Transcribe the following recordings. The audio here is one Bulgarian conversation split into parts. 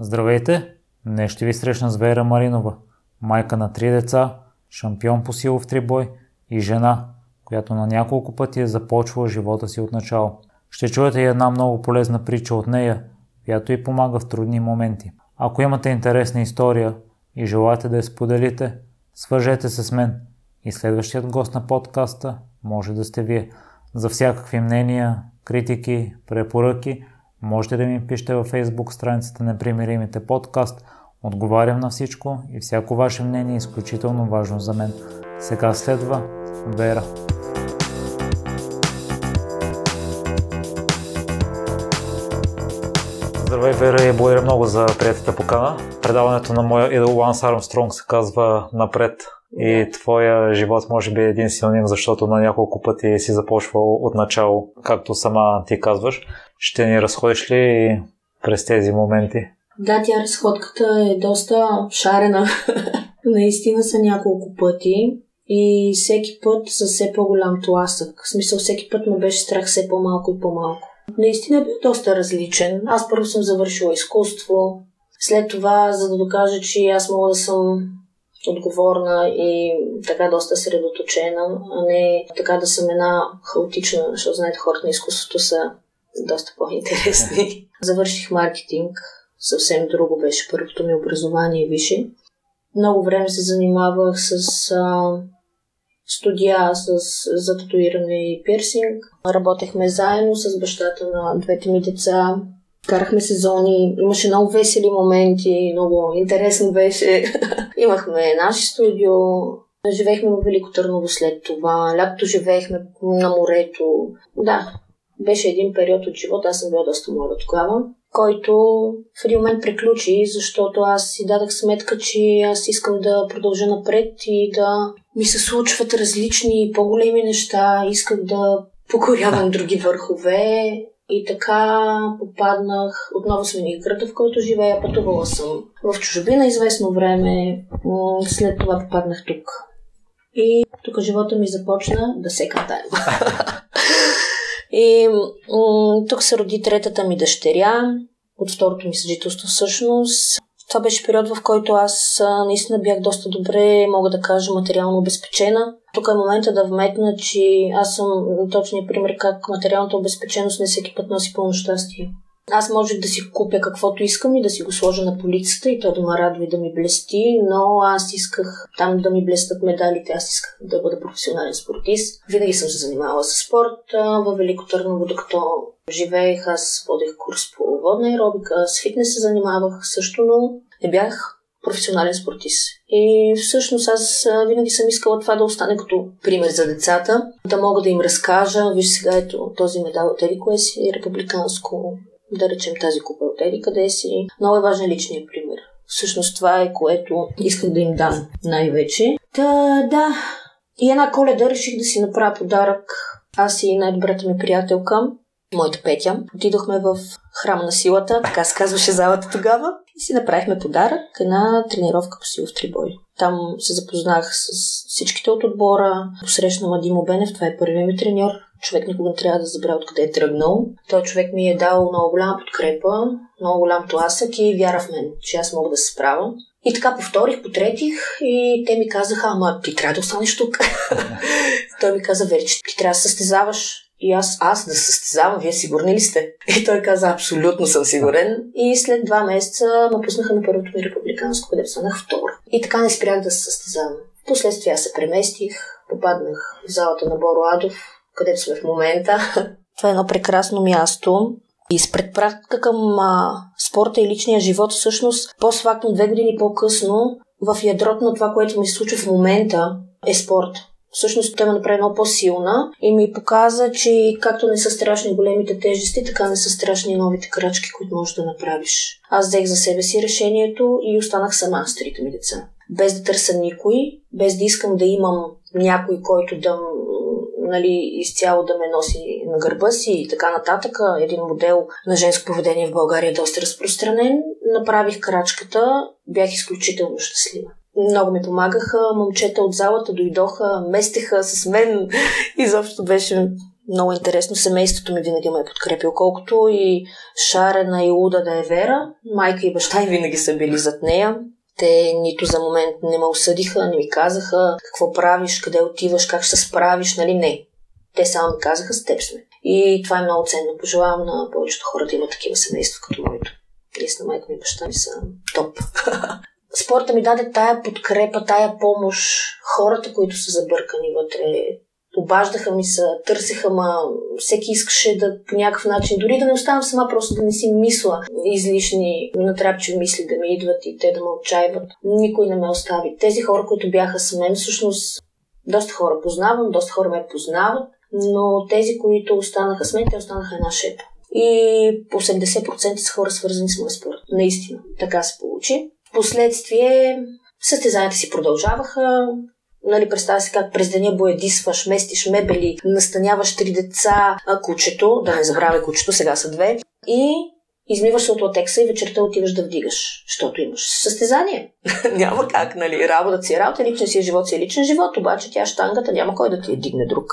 Здравейте! Днес ще ви срещна с Вера Маринова, майка на 3 деца, шампион по силов трибой и жена, която на няколко пъти е започвала живота си от начало. Ще чуете и една много полезна притча от нея, която ѝ помага в трудни моменти. Ако имате интересна история и желаете да я споделите, свържете се с мен и следващият гост на подкаста може да сте вие. За всякакви мнения, критики, препоръки можете да ми пишете във Facebook страницата Непримиримите подкаст. Отговарям на всичко и всяко ваше мнение е изключително важно за мен. Сега следва Вера. Здравей, Вера, и благодаря много за приятата покана. Предаването на моя идол Ланс Армстронг се казва Напред. И твоя живот може би е един синоним, защото на няколко пъти си започвал от начало, както сама ти казваш. Ще ни разходиш ли през тези моменти? Да, тя разходката е доста шарена. Наистина са няколко пъти и всеки път с все по-голям тласък. В смисъл, всеки път ме беше страх все по-малко и по-малко. Наистина бил доста различен. Аз първо съм завършила изкуство. След това, за да докажа, че аз мога да съм отговорна и така доста средоточена, а не така да съм една хаотична, защото знаете, хората на изкуството са доста по-интересни. Завърших маркетинг. Съвсем друго беше първото ми образование висше. Много време се занимавах с студия за татуиране и пирсинг. Работехме заедно с бащата на двете ми деца. Карахме сезони, имаше много весели моменти, много интересно беше. Имахме наше студио, живеехме в Велико Търново след това, лятото живеехме на морето. Да, беше един период от живота, аз съм била доста млада тогава, който в един момент приключи, защото аз си дадах сметка, че аз искам да продължа напред и да ми се случват различни по-големи неща, исках да покорявам други върхове. И така попаднах, отново смених града, в който живея, пътувала съм в чужбина известно време, след това попаднах тук. И тук живота ми започна да се катаем. И тук се роди третата ми дъщеря, от второто ми съжителство всъщност. Това беше период, в който аз наистина бях доста добре, мога да кажа, материално обезпечена. Тук е момента да вметна, че аз съм точния пример как материалната обезпеченост не всеки път носи пълно щастие. Аз можех да си купя каквото искам и да си го сложа на полицата и то да ме радва и да ми блести, но аз исках там да ми блестат медалите, аз исках да бъда професионален спортист. Винаги съм се занимавала с спорт. Във Велико Търново, докато живеех, аз водех курс по водна аеробика, с фитнес се занимавах също, но не бях професионален спортист. И всъщност аз винаги съм искала това да остане като пример за децата, да мога да им разкажа, виж сега ето този медал от еди кое си, републиканско, да речем тази купа от еди къде си. Много е важен личният пример. Всъщност това е, което исках да им дам най-вече. Да, и една Коледа реших да си направя подарък. Аз и най-добрата ми приятелка, моята Петя, отидохме в Храм на силата, така се казваше залата тогава, и си направихме подарък, една тренировка по силов трибой. Там се запознах с всичките от отбора, посрещнах Адима Бенев, това е първият ми треньор. Човек никога не трябва да забравя откъде е тръгнал. Той човек ми е дал много голяма подкрепа, много голям тласък и вяра в мен, че аз мога да се справя. И така повторих, потретих и те ми казаха, ама ти трябва да останеш тук. Той ми каза, Вери, че ти трябва да състезаваш. И аз да състезавам, вие сигурни ли сте? И той каза, абсолютно съм сигурен. И след 2 месеца ме пуснаха на първото ми републиканско, където станах втора. И така не спрях да се състезавам. Впоследствие аз се преместих, попаднах в залата на Боро Адов, където сме в момента. Това е едно прекрасно място. И с предпратка към спорта и личния живот, всъщност, постфактум 2 години по-късно, в ядрото на това, което ми се случва в момента, е спорт. Всъщност той ме направи много по-силна и ми показа, че както не са страшни големите тежести, така не са страшни новите крачки, които можеш да направиш. Аз взех за себе си решението и останах сама с 3-те ми деца. Без да търся никой, без да искам да имам някой, който да изцяло да ме носи на гърба си и така нататък. Един модел на женско поведение в България е доста разпространен. Направих крачката, бях изключително щастлива. Много ми помагаха, момчета от залата дойдоха, местеха с мен. Изобщо беше Много интересно, семейството ми винаги ме е подкрепило, колкото и Шарена и Луда да е Вера, майка и баща и винаги са били зад нея. Те нито за момент не ме осъдиха, не ми казаха какво правиш, къде отиваш, как ще се справиш, нали не. Те само ми казаха, с теб сме. И това е много ценно. Пожелавам на повечето хора да имат такива семейства като моето. Лесна майка ми и баща ми са топ. Спорта ми даде тая подкрепа, тая помощ. Хората, които са забъркани вътре, обаждаха ми се, търсеха ма, всеки искаше да по някакъв начин, дори да не оставам сама, просто да не си мисля излишни натрапчеви мисли да ми идват и те да ме отчаиват. Никой не ме остави. Тези хора, които бяха с мен, всъщност доста хора познавам, доста хора ме познават, но тези, които останаха с мен, те останаха една шепа. И по 80% са хора свързани с моя спорт. Наистина, така се получи. Впоследствие състезанията си продължаваха. Нали, представя си как през деня боядисваш, местиш мебели, настаняваш 3 деца, кучето, да не забравя кучето, сега са 2, и измиваш се от латекса и вечерта отиваш да вдигаш, защото имаш състезание. Няма как, нали, работа си е работа, личен си е живот си е личен живот, обаче тя щангата няма кой да ти я дигне друг.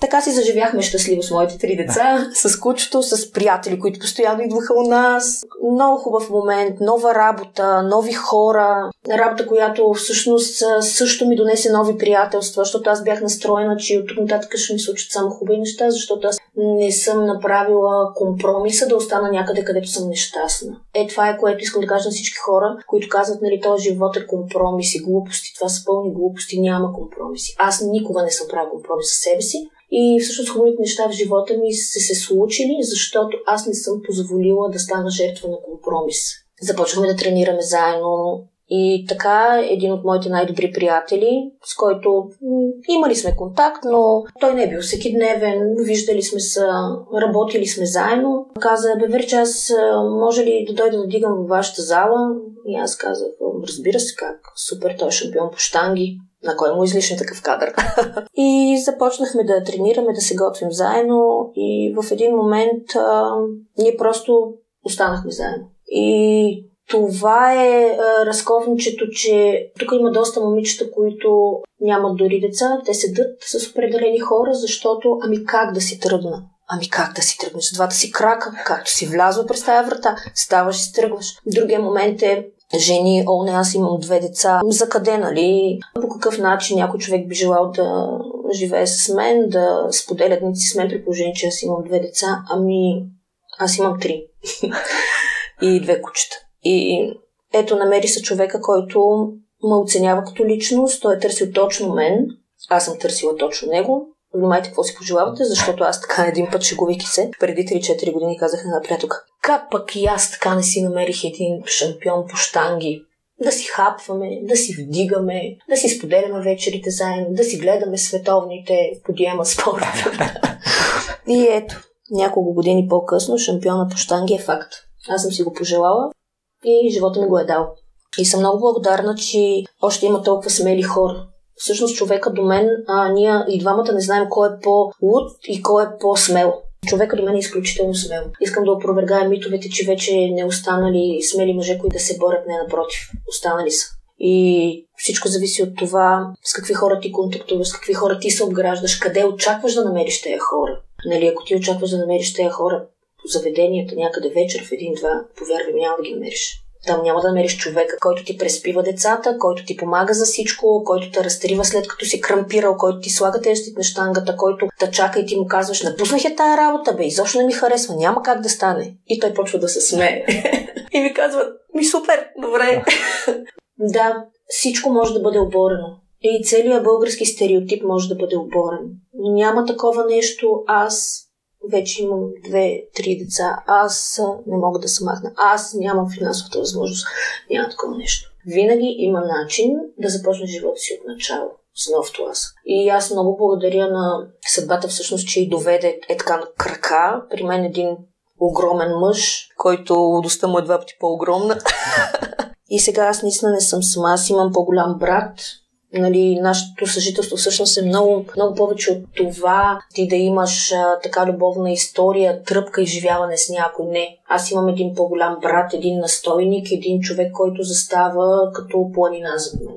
Така си заживяхме щастливо с моите 3 деца, с кучето, с приятели, които постоянно идваха у нас. Много хубав момент, нова работа, нови хора. Работа, която всъщност също ми донесе нови приятелства, защото аз бях настроена, че от тук нататък ще ми случат само хубави неща, защото аз не съм направила компромиса да остана някъде, където съм нещастна. Е, това е, което искам да кажа на всички хора, които казват, нали, този живот е компромиси, глупости, това са пълни глупости, няма компромиси. Аз никога не съм правила компромис със себе си. И всъщност хубавите неща в живота ми са се случили, защото аз не съм позволила да стана жертва на компромис. Започваме да тренираме заедно и така един от моите най-добри приятели, с който имали сме контакт, но той не е бил всекидневен, виждали сме се, работили сме заедно. Каза, бе, Верче, аз може ли да дойда да дигам във вашата зала? И аз казах, разбира се как, супер, той е шампион по щанги. На кой му излишен такъв кадър. И започнахме да тренираме, да се готвим заедно и в един момент ние просто останахме заедно. И това е разковничето, че тук има доста момичета, които нямат дори деца, те седат с определени хора, защото ами как да си тръгна? Ами как да си тръгнеш? Двата си крака, както си влязла през тая врата, ставаш и си тръгваш. Другия момент е жени, о, не, аз имам 2 деца. За къде, нали? По какъв начин някой човек би желал да живее с мен, да споделя дници с мен при положение, че аз имам 2 деца? Ами, аз имам 3. И 2 кучета. И ето, намери се човека, който ме оценява като личност. Той е търсил точно мен. Аз съм търсила точно него. Внимайте какво си пожелавате, защото аз така един път, шегувайки се, преди 3-4 години казах на приятелка, как пък и аз така не си намерих един шампион по щанги. Да си хапваме, да си вдигаме, да си споделяме вечерите заедно, да си гледаме световните подиема спорта. И ето, няколко години по-късно шампиона по щанги е факт. Аз съм си го пожелала и живота ми го е дал. И съм много благодарна, че още има толкова смели хора. Всъщност човека до мен, ние и двамата не знаем кой е по-луд и кой е по-смел. Човека до мен е изключително смел. Искам да опровергая митовете, че вече не останали смели мъже, които да се борят, не, напротив. Останали са. И всичко зависи от това с какви хора ти контактуваш, с какви хора ти се обграждаш, къде очакваш да намериш тези хора. Нали, ако ти очакваш да намериш тези хора по заведенията някъде вечер в 1-2, повярвай, няма да ги намериш. Там няма да намериш човека, който ти преспива децата, който ти помага за всичко, който те разтрива след като си крампирал, който ти слага тестит на щангата, който те чака и ти му казваш, напуснах я тая работа, бе, изобщо не ми харесва, няма как да стане. И той почва да се смее. И ми казва, ми супер, добре. Да, всичко може да бъде оборено. И целият български стереотип може да бъде оборен. Няма такова нещо, аз вече имам 2-3 деца. Аз не мога да се махна. Аз нямам финансовата възможност. Няма такова нещо. Винаги има начин да започне живота си от начало. С новото аз. И аз много благодаря на съдбата всъщност, че и доведе е така на крака. При мен един огромен мъж, който лудостта му е 2 пъти по-огромна. И сега аз наистина не съм сама. Аз имам по-голям брат. Нали, нашето съжителство всъщност е много, много повече от това ти да имаш така любовна история, тръпка и живяване с някой. Не. Аз имам един по-голям брат, един настойник, един човек, който застава като планина за мен.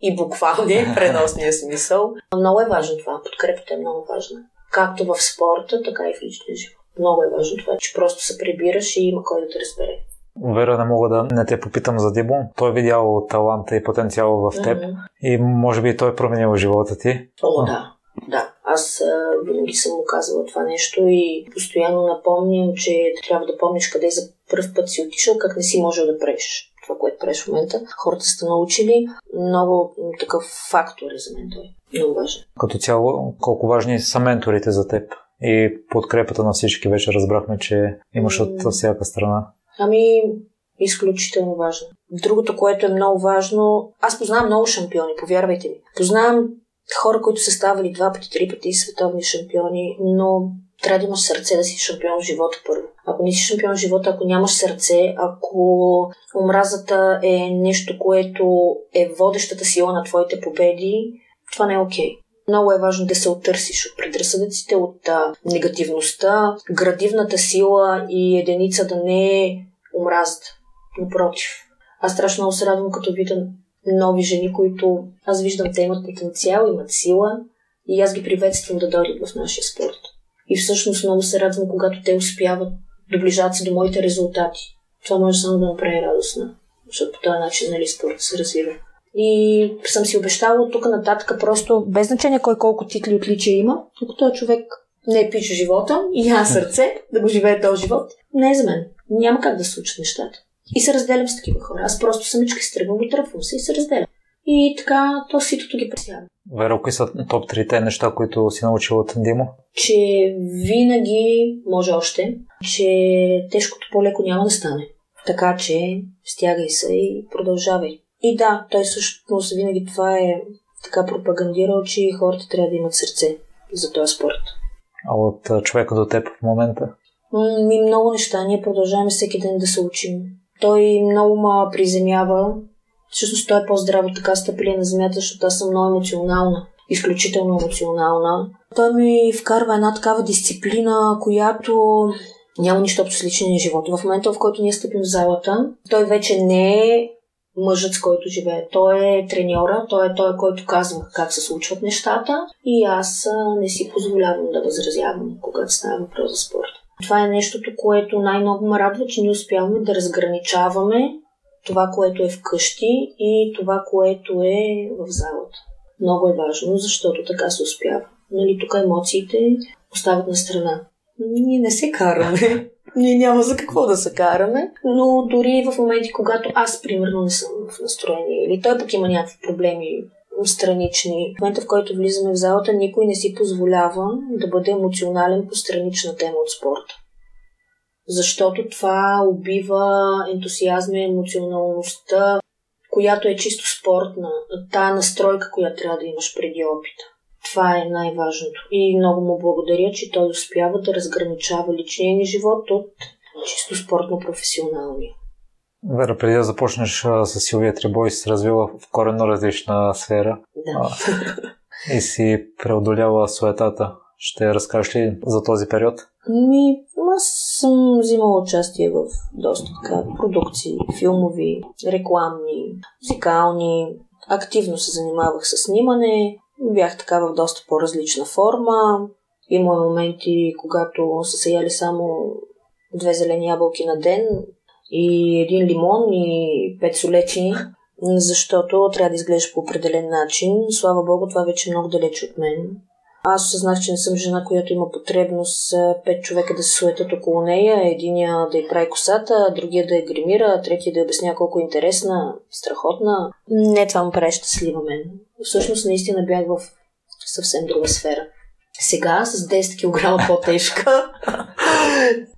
И буквално, в преносния смисъл. Много е важно това. Подкрепата е много важна. както в спорта, така и в личния живот. Много е важно това, че просто се прибираш и има кой да те разбере. Вера, не мога да не те попитам за Дибо. Той е видял таланта и потенциала в теб и може би той е променил живота ти. О, да. Да, аз винаги съм му казвала това нещо и постоянно напомням, че трябва да помниш къде за пръв път си отишъл, как не си можел да преш. Това, което преш в момента, хората сте научили. Много такъв фактор е за мен той. Много важен. Като цяло, колко важни са менторите за теб и подкрепата на всички, вече разбрахме, че имаш от всяка страна. Ами, изключително важно. Другото, което е много важно, аз познавам много шампиони, повярвайте ми. Познавам хора, които са ставали 2 пъти, 3 пъти световни шампиони, но трябва да имаш сърце да си шампион в живота първо. Ако не си шампион в живота, ако нямаш сърце, ако омразата е нещо, което е водещата сила на твоите победи, това не е окей. Много е важно да се оттърсиш от предразсъдъците, от негативността, градивната сила и единица да не е омразата. Напротив. Аз страшно много се радвам, като видам нови жени, които аз виждам, те имат потенциал, имат сила и аз ги приветствам да дойдат в нашия спорт. И всъщност много се радвам, когато те успяват, доближават се до моите резултати. Това може само да направи радостна, защото по този начин, нали, спорта се развива. И съм си обещала от тук нататък просто, без значение кой колко титли отличия има, ако този човек не пича живота и няма сърце да го живее този живот, не е за мен. Няма как да се случат нещата. И се разделям с такива хора. Аз просто самичка се тръгвам, отръпвам се и се разделям. И така, то ситото ги пресява. Веро, кои са топ 3-те неща, които си научила от Димо? Че винаги може още, че тежкото по-леко няма да стане. Така че стягай се и продължавай. И да, той всъщност винаги това е така пропагандирал, че хората трябва да имат сърце за този спорт. А от човека до теб в момента? И много неща. Ние продължаваме всеки ден да се учим. Той много ма приземява. Всъщност той е по-здраво така стъпили на земята, защото аз съм много емоционална. Изключително емоционална. Той ми вкарва една такава дисциплина, която няма нищо общо с личния живот. В момента, в който ние стъпим в залата, той вече не е мъжът, с който живее. Той е треньора, той е който казва как се случват нещата и аз не си позволявам да възразявам, когато става въпрос за спорт. Това е нещото, което най-много ме радва, че ние успяваме да разграничаваме това, което е вкъщи и това, което е в залата. Много е важно, защото така се успява. Нали, тук емоциите остават на страна. Ние не се караме. Ние няма за какво да се караме. Но дори в моменти, когато аз, примерно, не съм в настроение или той пък има някакви проблеми странични. В момента, в който влизаме в залата, никой не си позволява да бъде емоционален по странична тема от спорта. Защото това убива ентусиазма и емоционалността, която е чисто спортна. Тая настройка, която трябва да имаш преди опита. Това е най-важното. И много му благодаря, че той успява да разграничава личния ни живот от чисто спортно-професионалния. Вера, преди да започнеш с Силвия Трибой, си се развила в коренно различна сфера. Да. И си преодоляла суетата. Ще разкажеш ли за този период? Аз съм взимала участие в доста така продукции, филмови, рекламни, музикални. Активно се занимавах с снимане. Бях така в доста по-различна форма. Има моменти, когато са се яли само 2 зелени ябълки на ден и 1 лимон и 5 солечи, защото трябва да изглеждаш по определен начин. Слава Богу, това вече е много далеч от мен. Аз осъзнах, че не съм жена, която има потребност 5 човека да се суетят около нея. Единия да й прави косата, другия да я гримира, третия да я обясня колко е интересна, страхотна. Не, това ме прави щастлива мен. Всъщност, наистина бях в съвсем друга сфера. Сега с 10 кг по-тежка,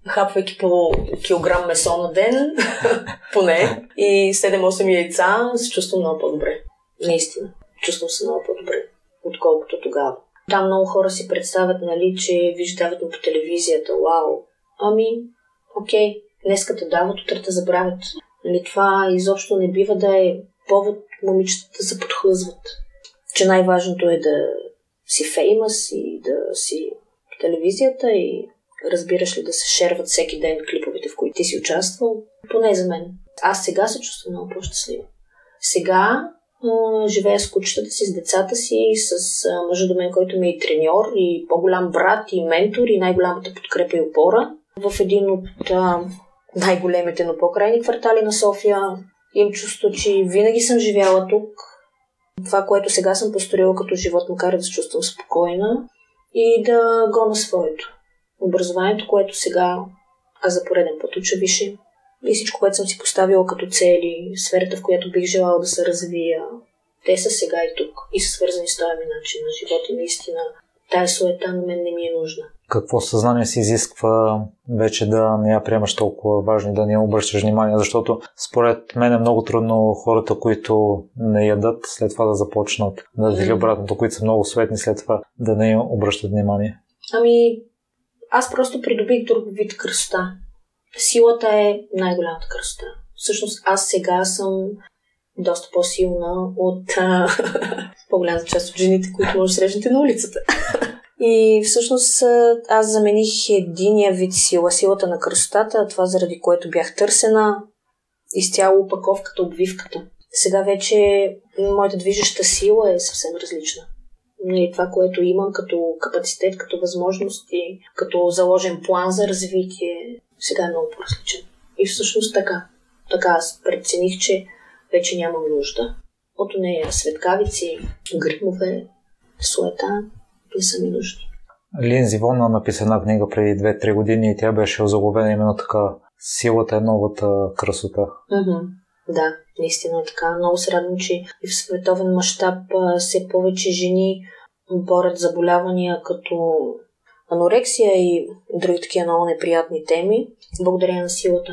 хапвайки по килограм месо на ден, поне, и 7-8 яйца, се чувствам много по-добре. Наистина, чувствам се много по-добре, отколкото тогава. Там много хора си представят, нали, че виждават ме по телевизията, вау. Окей, днеска те дават, утрата забравят. Нали, това изобщо не бива да е повод момичетата да се подхлъзват. Че най-важното е да си феймъс и да си по телевизията и разбираш ли да се шерват всеки ден клиповете, в които ти си участвал. Поне за мен. Аз сега се чувствам много по-щастлива. Сега живея с кучетата си, с децата си, с мъжа до мен, който ми е и треньор, и по-голям брат, и ментор, и най-голямата подкрепа и опора. В един от най-големите, но по-крайни квартали на София им чувство, че винаги съм живяла тук. Това, което сега съм построила като живот, макар да се чувствам спокойна и да гона своето. Образованието, което сега аз за пореден път уча висше, и всичко, което съм си поставила като цели, сферата, в която бих желала да се развия, те са сега и тук и са свързани с този начин на живот и наистина тая суета на мен не ми е нужна. Какво съзнание се изисква вече да не я приемаш толкова важно, да не я обръщаш внимание, защото според мен е много трудно хората, които не ядат, след това да започнат да или обратното, които са много суетни, след това да не я обръщат внимание. Ами, аз просто придобих друг вид кръста. Силата е най-голямата кръста. Всъщност аз сега съм доста по-силна от по-голямата част от жените, които може да срещнете на улицата. И всъщност аз замених единия вид сила, силата на кръстата, това заради което бях търсена, изцяло опаковката, обвивката. Сега вече моята движеща сила е съвсем различна. И това, което имам като капацитет, като възможности, като заложен план за развитие, сега е много по-различен. И всъщност така аз прецених, че вече нямам нужда. От нея светкавици, гримове, суета не са ми нужни. Лин Зивона написа една книга преди 2-3 години и тя беше озаглавена именно така "Силата е новата красота". Да, наистина е така. Много се радвам, че и в световен мащаб все повече жени борят заболявания като анорексия и други такива много неприятни теми, благодарение на силата.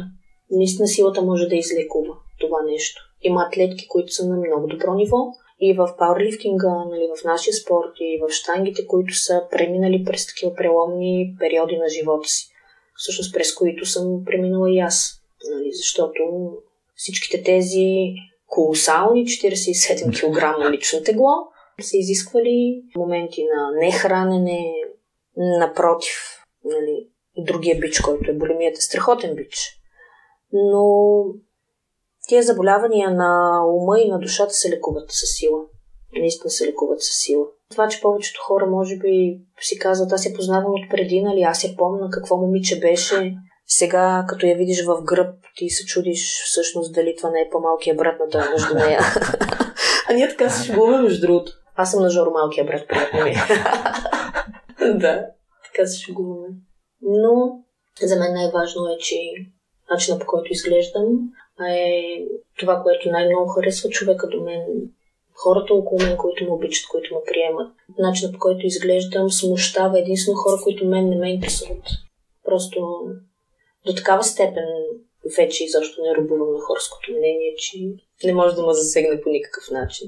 Наистина силата може да излекува това нещо. Има атлетки, които са на много добро ниво и в пауърлифтинга, нали, в нашия спорт и в щангите, които са преминали през такива преломни периоди на живота си. Всъщност през които съм преминала и аз. Нали, защото всичките тези колосални 47 кг лично тегло са изисквали моменти на нехранене, напротив, нали, другия бич, който е булимията, страхотен бич. Но тия заболявания на ума и на душата се лекуват със сила. Наистина се лекуват със сила. Това, че повечето хора може би си казват, аз я познавам отпреди, нали, аз я помна какво момиче беше. Сега, като я видиш в гръб, ти се чудиш всъщност дали това не е по-малкия брат на този между нея. А ние така се шегуваме, между другото. Аз съм на Жоро малкия брат, приятно ми. Да, така се шегуваме. Но за мен най-важно е, че начинът, по който изглеждам, е това, което най-много харесва човека до мен. Хората около мен, които ме обичат, които ме приемат. Начинът, по който изглеждам, смущава единствено хора, които мен не ме интересуват. Просто до такава степен вече изобщо не рубувам на хорското мнение, че не може да ме засегне по никакъв начин.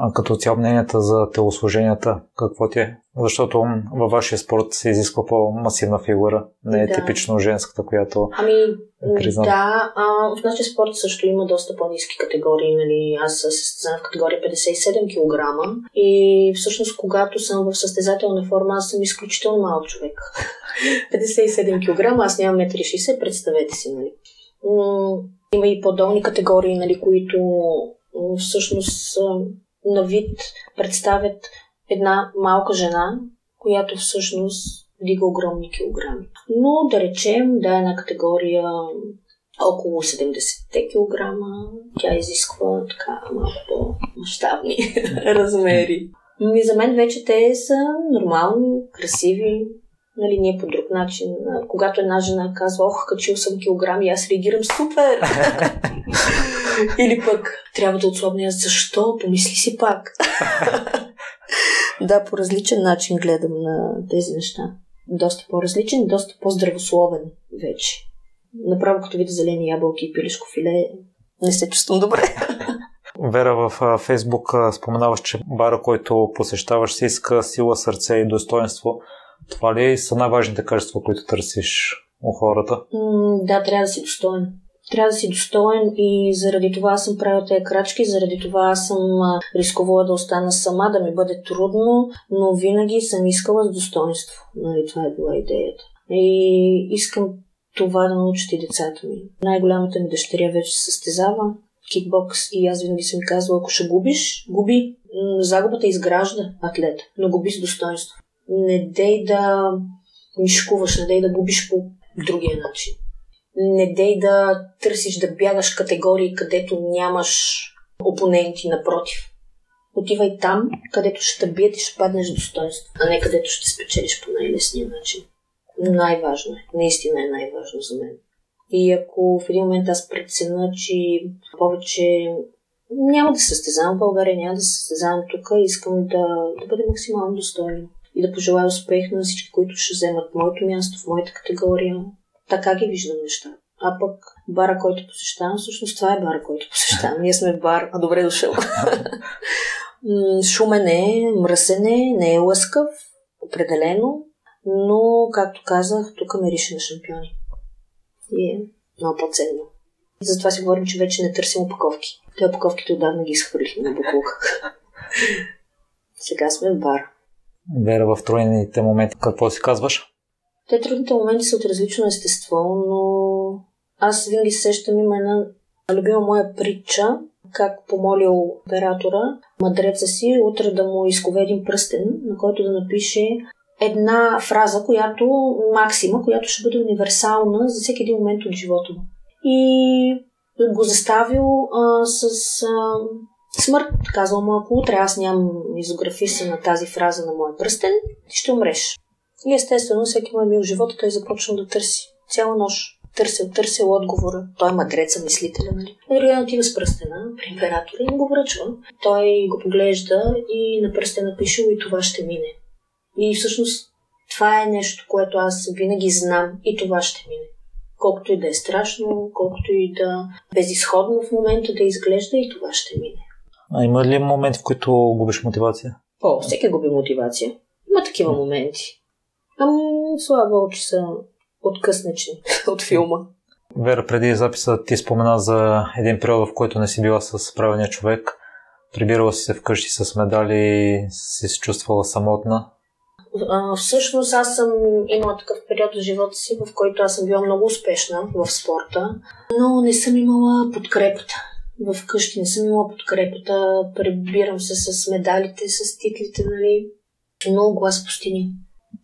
А като цяло мненията за телосложенията, какво ти е? Защото във вашия спорт се изисква по-масивна фигура, не е типично женската, която признава. Да, в нашия спорт също има доста по-ниски категории. Нали? Аз се състезавам в категория 57 кг и всъщност когато съм в състезателна форма, аз съм изключително малък човек. 57 кг, аз нямам 1,60 м, представете си. Нали? Има и по-долни категории, нали, които всъщност на вид представят една малка жена, която всъщност вдига огромни килограми. Но да речем, да е една категория около 70 кг, тя изисква така малко по-мащабни размери. И за мен вече те са нормални, красиви, нали, не по друг начин. Когато една жена казва, ох, качил съм килограми, аз реагирам супер! Или пък трябва да отслабня, защо? Помисли си пак. Да, по различен начин гледам на тези неща. Доста по-различен, доста по-здравословен вече. Направо като видя зелени ябълки и пилешко филе, не се чувствам добре. Вера, в Фейсбук споменаваш, че бара, който посещаваш, се иска сила, сърце и достоинство. Това ли са най-важните качества, които търсиш у хората? Да, трябва да си достоен. Трябва да си достоен и заради това аз съм правила тези крачки, заради това аз съм рискувала да остана сама, да ми бъде трудно, но винаги съм искала с достоинство. Нали, това е била идеята. И искам това да научат и децата ми. Най-голямата ми дъщеря вече се състезава. кикбокс и аз винаги съм казвала, ако ще губиш, губи. Загубата изгражда атлет, но губи с достоинство. Не дей да мишкуваш, не дей да губиш по другия начин. Не дей да търсиш да бягаш категории, където нямаш опоненти, напротив. Отивай там, където ще бият и ще паднеш достоинство, а не където ще спечелиш по най-лесния начин. Най-важно е, наистина е най-важно за мен. И ако в един момент аз преценя, че повече няма да състезавам в България, няма да състезавам тук, искам да бъда максимално достойна и да пожелая успех на всички, които ще вземат моето място в моята категория. Така ги виждам нещата. А пък бара, който посещавам, всъщност това е бара, който посещавам. Ние сме бар, а добре дошъл. Шумен е, мръсен е, не е лъскав, определено, но, както казах, тук мирише на шампиони. И е много по-ценно. И затова си говорим, че вече не търсим опаковки. Те опаковките отдавна ги изхвърлихме на буклук. Сега сме в бар. Вера, в трудните моменти какво си казваш? Те трудните моменти са от различно естество, но аз винаги сещам, има една любима моя притча, как помолил оператора мадреца си утре да му изкове един пръстен, на който да напише една фраза, която максима, която ще бъде универсална за всеки един момент от живота му. И го заставил смърт. Казал му, ако утре аз нямам изографиса на тази фраза на моя пръстен, ти ще умреш. И естествено, всеки му е мил живота, той започна да търси. Цяла нощ търсил отговора. Той е мадреца, мислителя, нали? На другия отива с пръстена при императора и го връчва. Той го поглежда и на пръстена пише и това ще мине. И всъщност това е нещо, което аз винаги знам и това ще мине. Колкото и да е страшно, колкото и да безизходно в момента да изглежда, и това ще мине. А има ли момент, в който губиш мотивация? Всеки губи мотивация. Има такива моменти. Слава, че са откъснечни от филма. Вера, преди записа ти спомена за един период, в който не си била с правилния човек. Прибирала си се вкъщи с медали, си се чувствала самотна. Всъщност аз съм имала такъв период в живота си, в който аз съм била много успешна в спорта, но не съм имала подкрепата. Вкъщи не съм имала подкрепата, прибирам се с медалите, с титлите, нали, много глас пустини.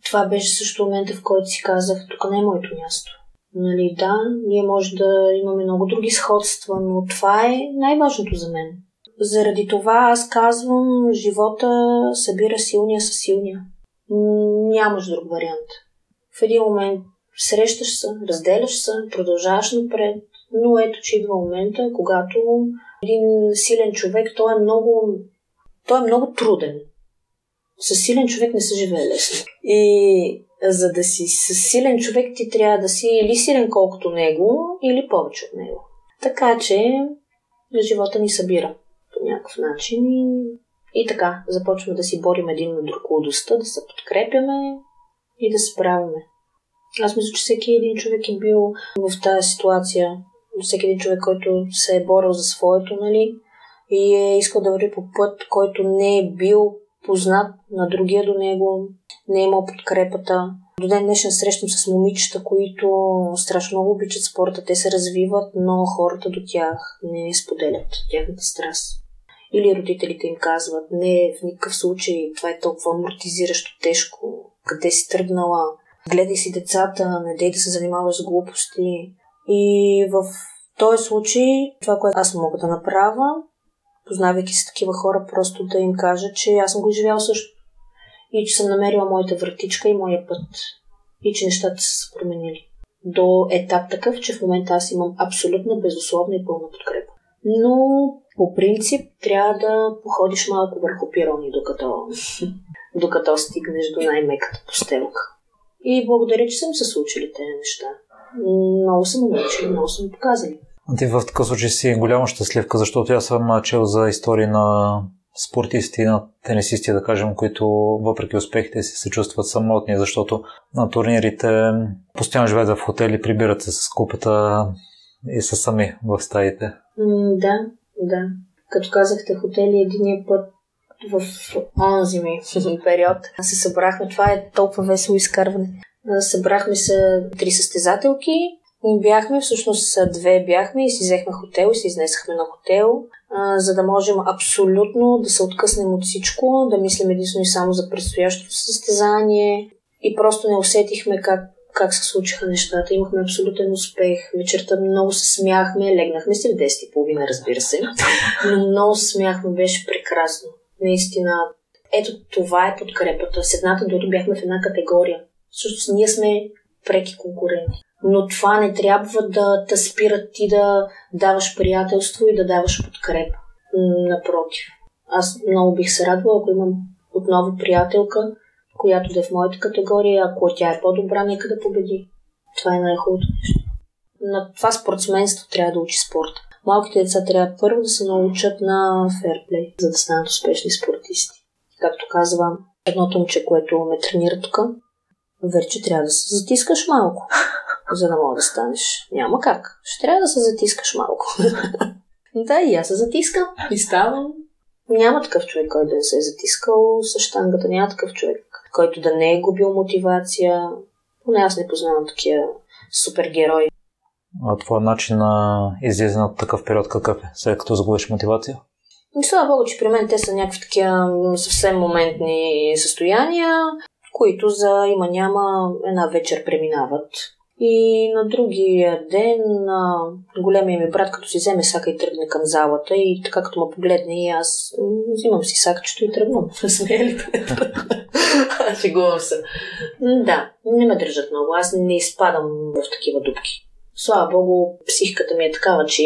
Това беше също момента, в който си казах, тук не е моето място. Нали, да, ние може да имаме много други сходства, но това е най-важното за мен. Заради това аз казвам, живота събира силния със силния. Нямаш друг вариант. В един момент срещаш се, разделяш се, продължаваш напред, но ето, че идва момента, когато един силен човек, той е много труден. Със силен човек не се живее лесно. И за да си със силен човек, ти трябва да си или силен колкото него, или повече от него. Така че живота ни събира по някакъв начин и така. Започваме да си борим един на друг лудостта, да се подкрепяме и да се правиме. Аз мисля, че всеки един човек е бил в тази ситуация. Всеки един човек, който се е борил за своето, нали, и е искал да върви по път, който не е бил познат на другия до него, не е имал подкрепата. До ден днешен срещам с момичета, които страшно много обичат спорта, те се развиват, но хората до тях не споделят тяхната страст. Или родителите им казват, не, в никакъв случай, това е толкова амортизиращо, тежко, къде си тръгнала, гледай си децата, не дей да се занимаваш с глупости. И в този случай, това, което аз мога да направя, познавайки се такива хора, просто да им кажа, че аз съм го живял също и че съм намерила моята вратичка и моя път и че нещата са се променили. До етап такъв, че в момента аз имам абсолютно безусловна и пълна подкрепа. Но по принцип трябва да походиш малко върху пирони, докато стигнеш до най-меката постелка. И благодаря, че съм се случили тези неща. Много съм научили, много съм показали. Ти в такъв случай си голяма щастливка, защото аз съм чел за истории на спортисти, на тенисисти, да кажем, които въпреки успехите си се чувстват самотни, защото на турнирите постоянно живеят в хотели, прибират се с купата и са сами в стаите. Да. Като казахте хотели, единия път в онзи ми период се събрахме, това е толкова весело изкарване. Събрахме се 3 състезателки, Бяхме, всъщност две бяхме и си взехме хотел, си изнесахме на хотел, за да можем абсолютно да се откъснем от всичко, да мислим единствено и само за предстоящото състезание и просто не усетихме как се случиха нещата. Имахме абсолютен успех. Вечерта много се смяхме. Легнахме си в 10:30, разбира се. Но много се смяхме. Беше прекрасно. Наистина. Ето това е подкрепата. С едната дори бяхме в една категория. Всъщност ние сме преки конкуренти. Но това не трябва да те спира ти да даваш приятелство и да даваш подкрепа. Напротив. Аз много бих се радвала, ако имам отново приятелка, която да е в моята категория, ако тя е по-добра, нека да победи. Това е най-хубавото нещо. На това спортсменство трябва да учи спорта. Малките деца трябва първо да се научат на ферплей, за да станат успешни спортисти. Както казвам, едното момче, което ме тренира тук, вече трябва да се затискаш малко, за да мога да станеш. Няма как. Ще трябва да се затискаш малко. Да, и аз се затискам и ставам. Няма такъв човек, който да се е затискал с щангата. Няма такъв човек, който да не е губил мотивация. Поне аз не познавам такива супергерои. А това е начин на излизане от такъв период какъв е? След като загубиш мотивация? И слава Богу, че при мен те са някакви такива съвсем моментни състояния, които за има-няма една вечер преминават. И на другия ден големия ми брат, като си вземе сака и тръгне към залата, и така като ме погледне и аз взимам си сакчето и тръгвам. Смея ли? Шегувам се. Да, не ме държат много. Аз не изпадам в такива дупки. Слава Богу, психиката ми е такава, че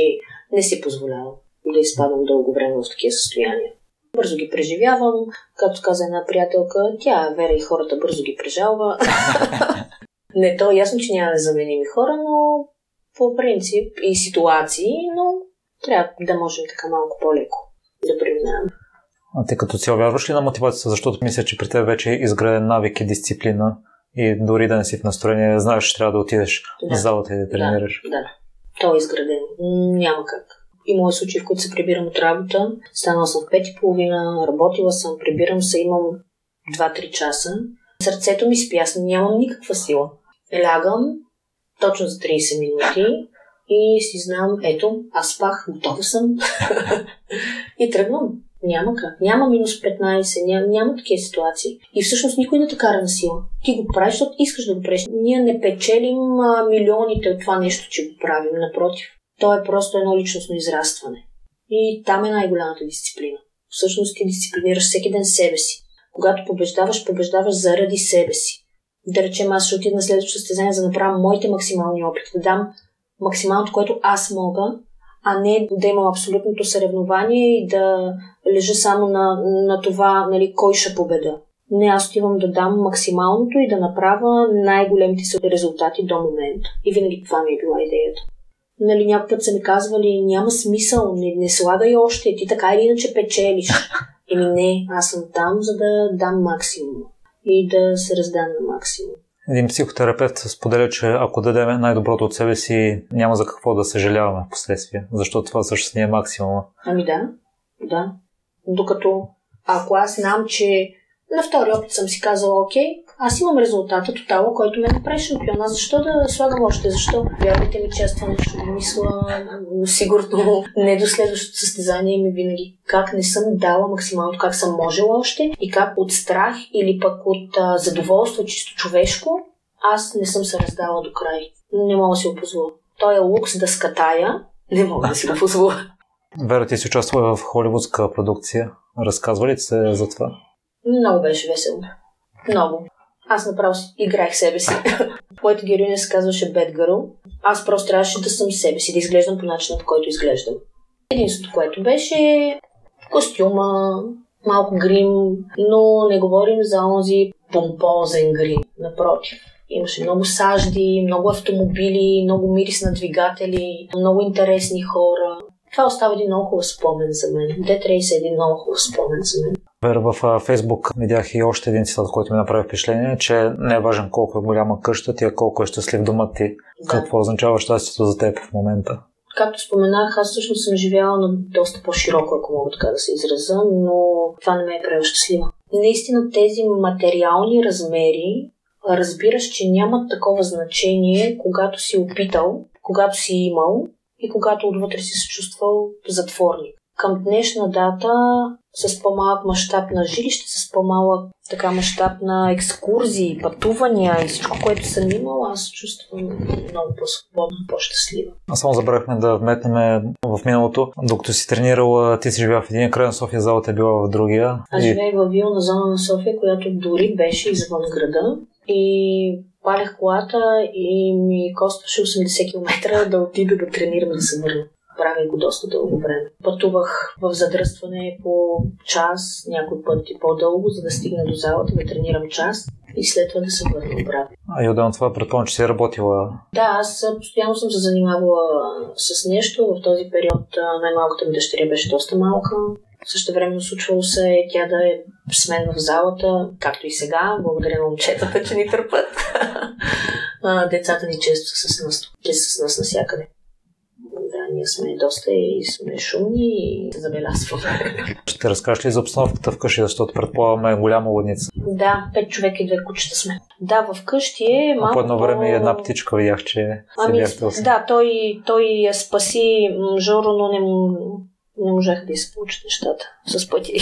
не си позволявам да изпадам дълго време в такива състояния. Бързо ги преживявам. Както каза една приятелка, тя Вера и хората бързо ги прежалва. Не, то е ясно, че няма незаменими хора, но по принцип и ситуации, но трябва да можем така малко по-леко да преминаваме. А ти като цяло вярваш ли на мотивацията, защото мисля, че при теб вече е изграден навик и дисциплина и дори да не си в настроение, знаеш, че трябва да отидеш на залата и да тренираш. Да, то е изграден. Няма как. Има случаи, в които се прибирам от работа, станала съм в 5:30, работила съм, прибирам се, имам 2-3 часа. Сърцето ми спясна, нямам никаква сила. Лягам точно за 30 минути и си знам, ето, аз спах, готова съм и тръгвам. Няма как. Няма -15, няма такива ситуации. И всъщност никой не те кара на сила. Ти го правиш, защото искаш да го правиш. Ние не печелим милионите от това нещо, че го правим. Напротив. То е просто едно личностно израстване. И там е най-голямата дисциплина. Всъщност ти дисциплинираш всеки ден себе си. Когато побеждаваш заради себе си. Да речем, аз ще отида на следващото състезание, за да направя моите максимални опити, да дам максималното, което аз мога, а не да имам абсолютното съревнование и да лежа само на това, нали, кой ще победа. Не, аз отивам да дам максималното и да направя най-големите си резултати до момента. И винаги това ми е била идеята. Нали, някой път са ми казвали, няма смисъл, не слагай още, ти така или иначе печелиш. Еми не, аз съм там, за да дам максимум и да се раздам на максимум. Един психотерапевт споделя, че ако дадем най-доброто от себе си, няма за какво да съжаляваме в последствие, защото това също не е максимума. Ами да. Докато ако аз знам, че на втори опит съм си казала, окей, аз имам резултата, тотала, който ме направи шампион. Аз защо да слагам още? Защо? Вярвайте ми, че аз това нещо да мисля сигурно не до следващото състезание ми винаги. Как не съм дала максимално, как съм можела още и как от страх или пък от задоволство, чисто човешко, аз не съм се раздала до край. Не мога да си го позволя. Той е лукс да скатая, не мога да си го позволя. Вера, ти си участвала в холивудска продукция. Разказва ли ти се за това? Много беше весело. Много. Аз направо играх себе си. Моята героиня се казваше Bad Girl. Аз просто трябваше да съм себе си, да изглеждам по начина, по който изглеждам. Единството, което беше костюма, малко грим, но не говорим за онзи помпозен грим. Напротив. Имаше много сажди, много автомобили, много мирис на двигатели, много интересни хора. Това остава един много хубав спомен за мен. D30 е един много хубав спомен за мен. В Фейсбук видях и още един цитат, който ми направи впечатление, че не е важен колко е голяма къща ти, а колко е щастлив дома ти. Да. Какво означава щастието за теб в момента? Както споменах, аз всъщност съм живяла на доста по-широко, ако мога така да се израза, но това не ме е правило щастлива. Наистина тези материални размери разбираш, че нямат такова значение, когато си опитал, когато си имал и когато отвътре си се чувствал затворник. Към днешна дата с по-малък мащаб на жилище, с по-малък така мащаб на екскурзии, пътувания и всичко, което съм имала, аз се чувствам много по-свободна, по-щастлива. Аз само забравихме да вметнем в миналото. Докато си тренирала, ти си живяла в един край на София, залата е била в другия. Аз живеех във вилна зона на София, която дори беше извън града и палех колата и ми костваше 80 км да отида да тренирам да се върна. Правих го доста дълго време. Пътувах в задръстване по час, някой път и по-дълго, за да стигна до залата, да тренирам час и след това да се върна обратно. А и отделно това предполагам, че си работила? Да, аз постоянно съм се занимавала с нещо. В този период най-малката ми дъщеря беше доста малка. Същевременно случвало се тя да е с мен в залата, както и сега. Благодаря на момчетата, че ни търпят. Децата ни често са с нас навсякъде. Ние сме доста и сме шумни и се забелязваме. Ще разкажеш ли за обстановката вкъщи, защото предполагаме голяма лудница? Да, 5 човека и 2 кучета сме. Да, вкъщи е малко... А по едно време и една птичка видях, че се бяхте осъм. Да, той спаси Жоро, но не можеха да и се получат нещата с пъти.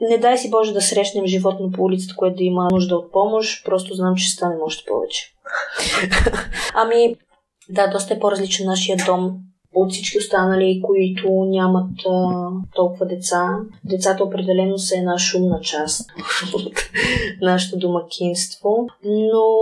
Не дай си Боже да срещнем животно по улицата, което да има нужда от помощ, просто знам, че станем още повече. Ами... Да, доста е по-различен нашия дом от всички останали, които нямат толкова деца. Децата определено са една шумна част от нашето домакинство, но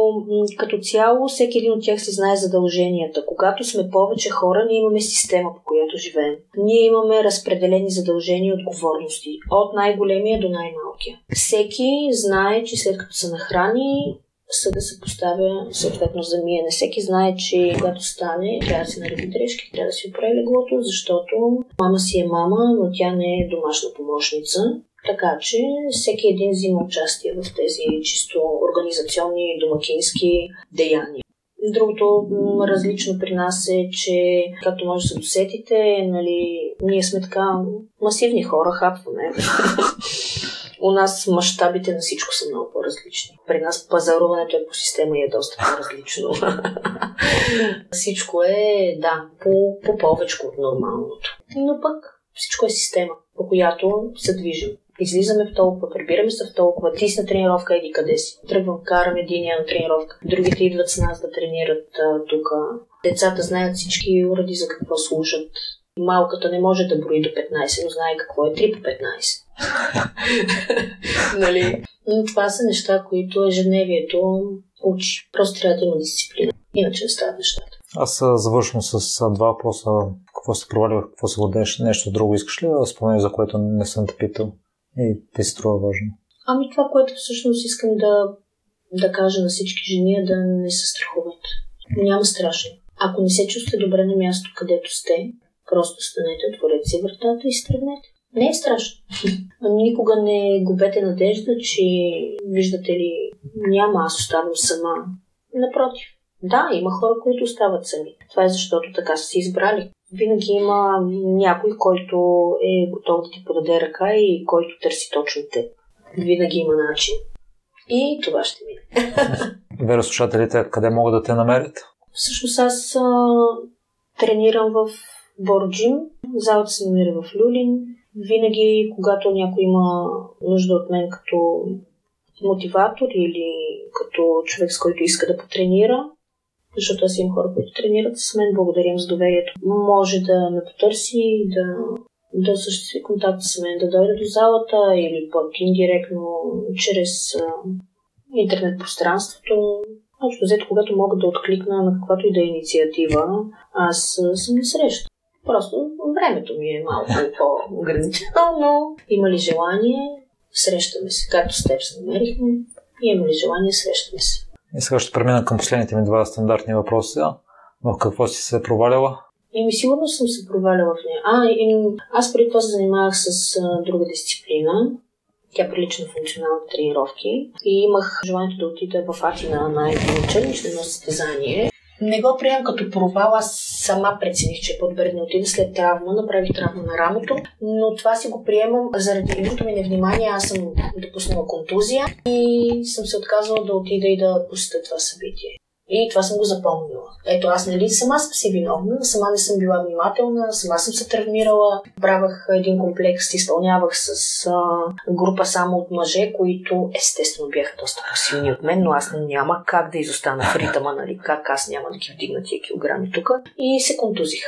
като цяло всеки един от тях си знае задълженията. Когато сме повече хора, ние имаме система, по която живеем. Ние имаме разпределени задължения и отговорности, от най-големия до най-малкия. Всеки знае, че след като се нахрани, съда се поставя съответно за миене. Всеки знае, че когато стане, трябва да си нареди дрежки, трябва да си оправи леглото, защото мама си е мама, но тя не е домашна помощница. Така че всеки един взима участие в тези чисто организационни домакински деяния. Другото различно при нас е, че както може да се досетите, ние сме така масивни хора, хапваме. У нас мащабите на всичко са много по-различни. При нас пазаруването е по система и е доста по-различно. Всичко е, да, по-повечко от нормалното. Но пък всичко е система, по която се движим. Излизаме в толкова, прибираме се в толкова, ти си на тренировка, еди къде си. Тръгвам, карам единия на тренировка, другите идват с нас да тренират тук. Децата знаят всички уреди за какво служат. Малката не може да брои до 15, но знае какво е 3 по 15. Но това са неща, които ежедневието учи. Просто трябва да има дисциплина. Иначе не стават нещата. Аз завършвам с 2 въпроса. Какво се провалива, какво се владееш? Нещо друго искаш ли да спомени, за което не съм те питал? И те си струва важно. Ами това, което всъщност искам да кажа на всички жени, е да не се страхуват. Няма страшно. Ако не се чувствате добре на място, където сте, просто станете, отворете си вратата и се тръгнете. Не е страшно. Никога не губете надежда, че виждате ли, няма, аз оставам сама. Напротив. Да, има хора, които остават сами. Това е защото така са се избрали. Винаги има някой, който е готов да ти подаде ръка и който търси точно теб. Винаги има начин. И това ще мине. Вера, слушателите, къде могат да те намерят? Всъщност аз тренирам в Борджим, залата се намира в Люлин. Винаги, когато някой има нужда от мен като мотиватор или като човек, с който иска да потренира, защото аз имам хора, които тренират с мен, благодарим за доверието, може да ме потърси, да осъществи контакт с мен, да дойде до залата или пък индиректно чрез интернет пространството. Общо взето, когато мога да откликна на каквато и да е инициатива, аз съм на среща. Просто времето ми е малко по-ограничено, но има ли желание, срещаме се. Както с теб се намерихме, има ли желание, срещаме се. И сега ще премина към последните ми 2 стандартни въпроса. В какво си се провалила? Ими сигурно съм се провалила в нея. Аз преди това се занимавах с друга дисциплина. Тя прилича на функционални тренировки. И имах желанието да отида в Атина на едно училищно състезание. не го приемам като провал. Аз сама прецених, че е по-добре да отида след травма. Направих травма на рамото, но това си го приемам заради личното ми невнимание. Аз съм допуснала контузия и съм се отказала да отида и да посетя това събитие. И това съм го запомнила. Ето, аз нали сама съм си виновна, сама не съм била внимателна, сама съм се травмирала. Правах един комплекс, изпълнявах с група само от мъже, които естествено бяха доста по-силни от мен, но аз няма как да изостана в ритъма, нали, как аз няма да ги вдигна тия килограми тук. И се контузих.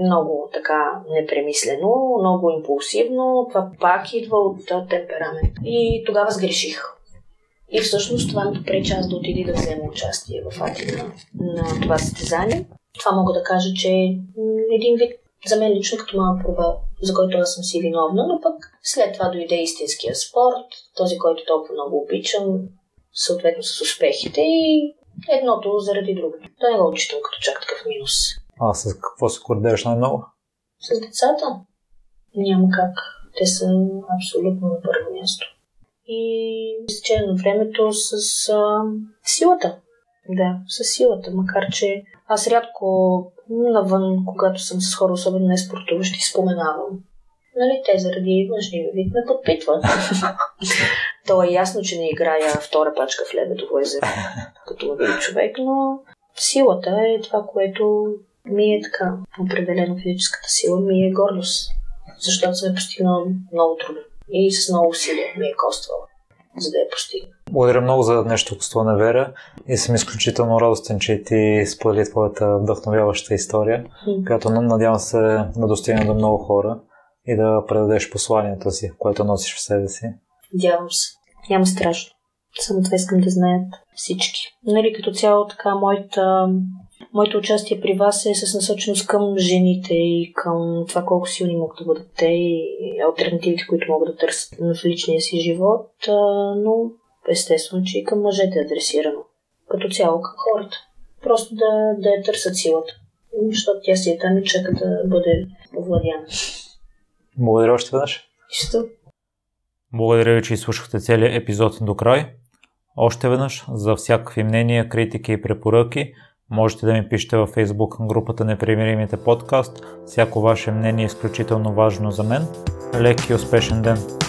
Много така непремислено, много импулсивно. Това пак идва от темперамент. И тогава сгреших. И всъщност това ми попречи аз да отида да взема участие в Атина на това състезание. Това мога да кажа, че един вид за мен лично като малък провал, за който аз съм си виновна, но пък след това дойде истинския спорт, този, който толкова много обичам, съответно с успехите и едното заради другото. Да не го отчитам като чак такъв минус. А с какво се гордееш най-много? С децата? Няма как. Те са абсолютно на първо място. И изтечение на времето с силата. Да, с силата, макар че аз рядко навън, когато съм с хора, особено не спортуващи, споменавам. Нали, те заради външния вид ме подпитват. То е ясно, че не играя втора пачка в Лебедово езеро, като лъгъл човек, но силата е това, което ми е така. Определено физическата сила ми е гордост, защото съм я постигнала много трудно. И с много усилия ми е коствала, за да я постигна. Благодаря много за днешното гостуване на Вера и съм изключително радостен, че ти сподели твоята вдъхновяваща история, която надявам се да достигне до много хора и да предадеш посланието си, което носиш в себе си. Надявам се. Няма страшно. Само това искам да знаят всички. Нали, като цяло така моето участие при вас е с насоченост към жените и към това колко силни могат да бъдат те и алтернативите, които могат да търсят в личния си живот, но естествено, че и към мъжете е адресирано. Като цяло към хората. Просто да я търсят силата. Защото тя си е там и чака да бъде овладяна. Благодаря още веднъж. Благодаря ви, че изслушахте целият епизод до край. Още веднъж, за всякакви мнения, критики и препоръки, можете да ми пишете във Facebook групата Непримиримите подкаст. Всяко ваше мнение е изключително важно за мен. Лек и успешен ден!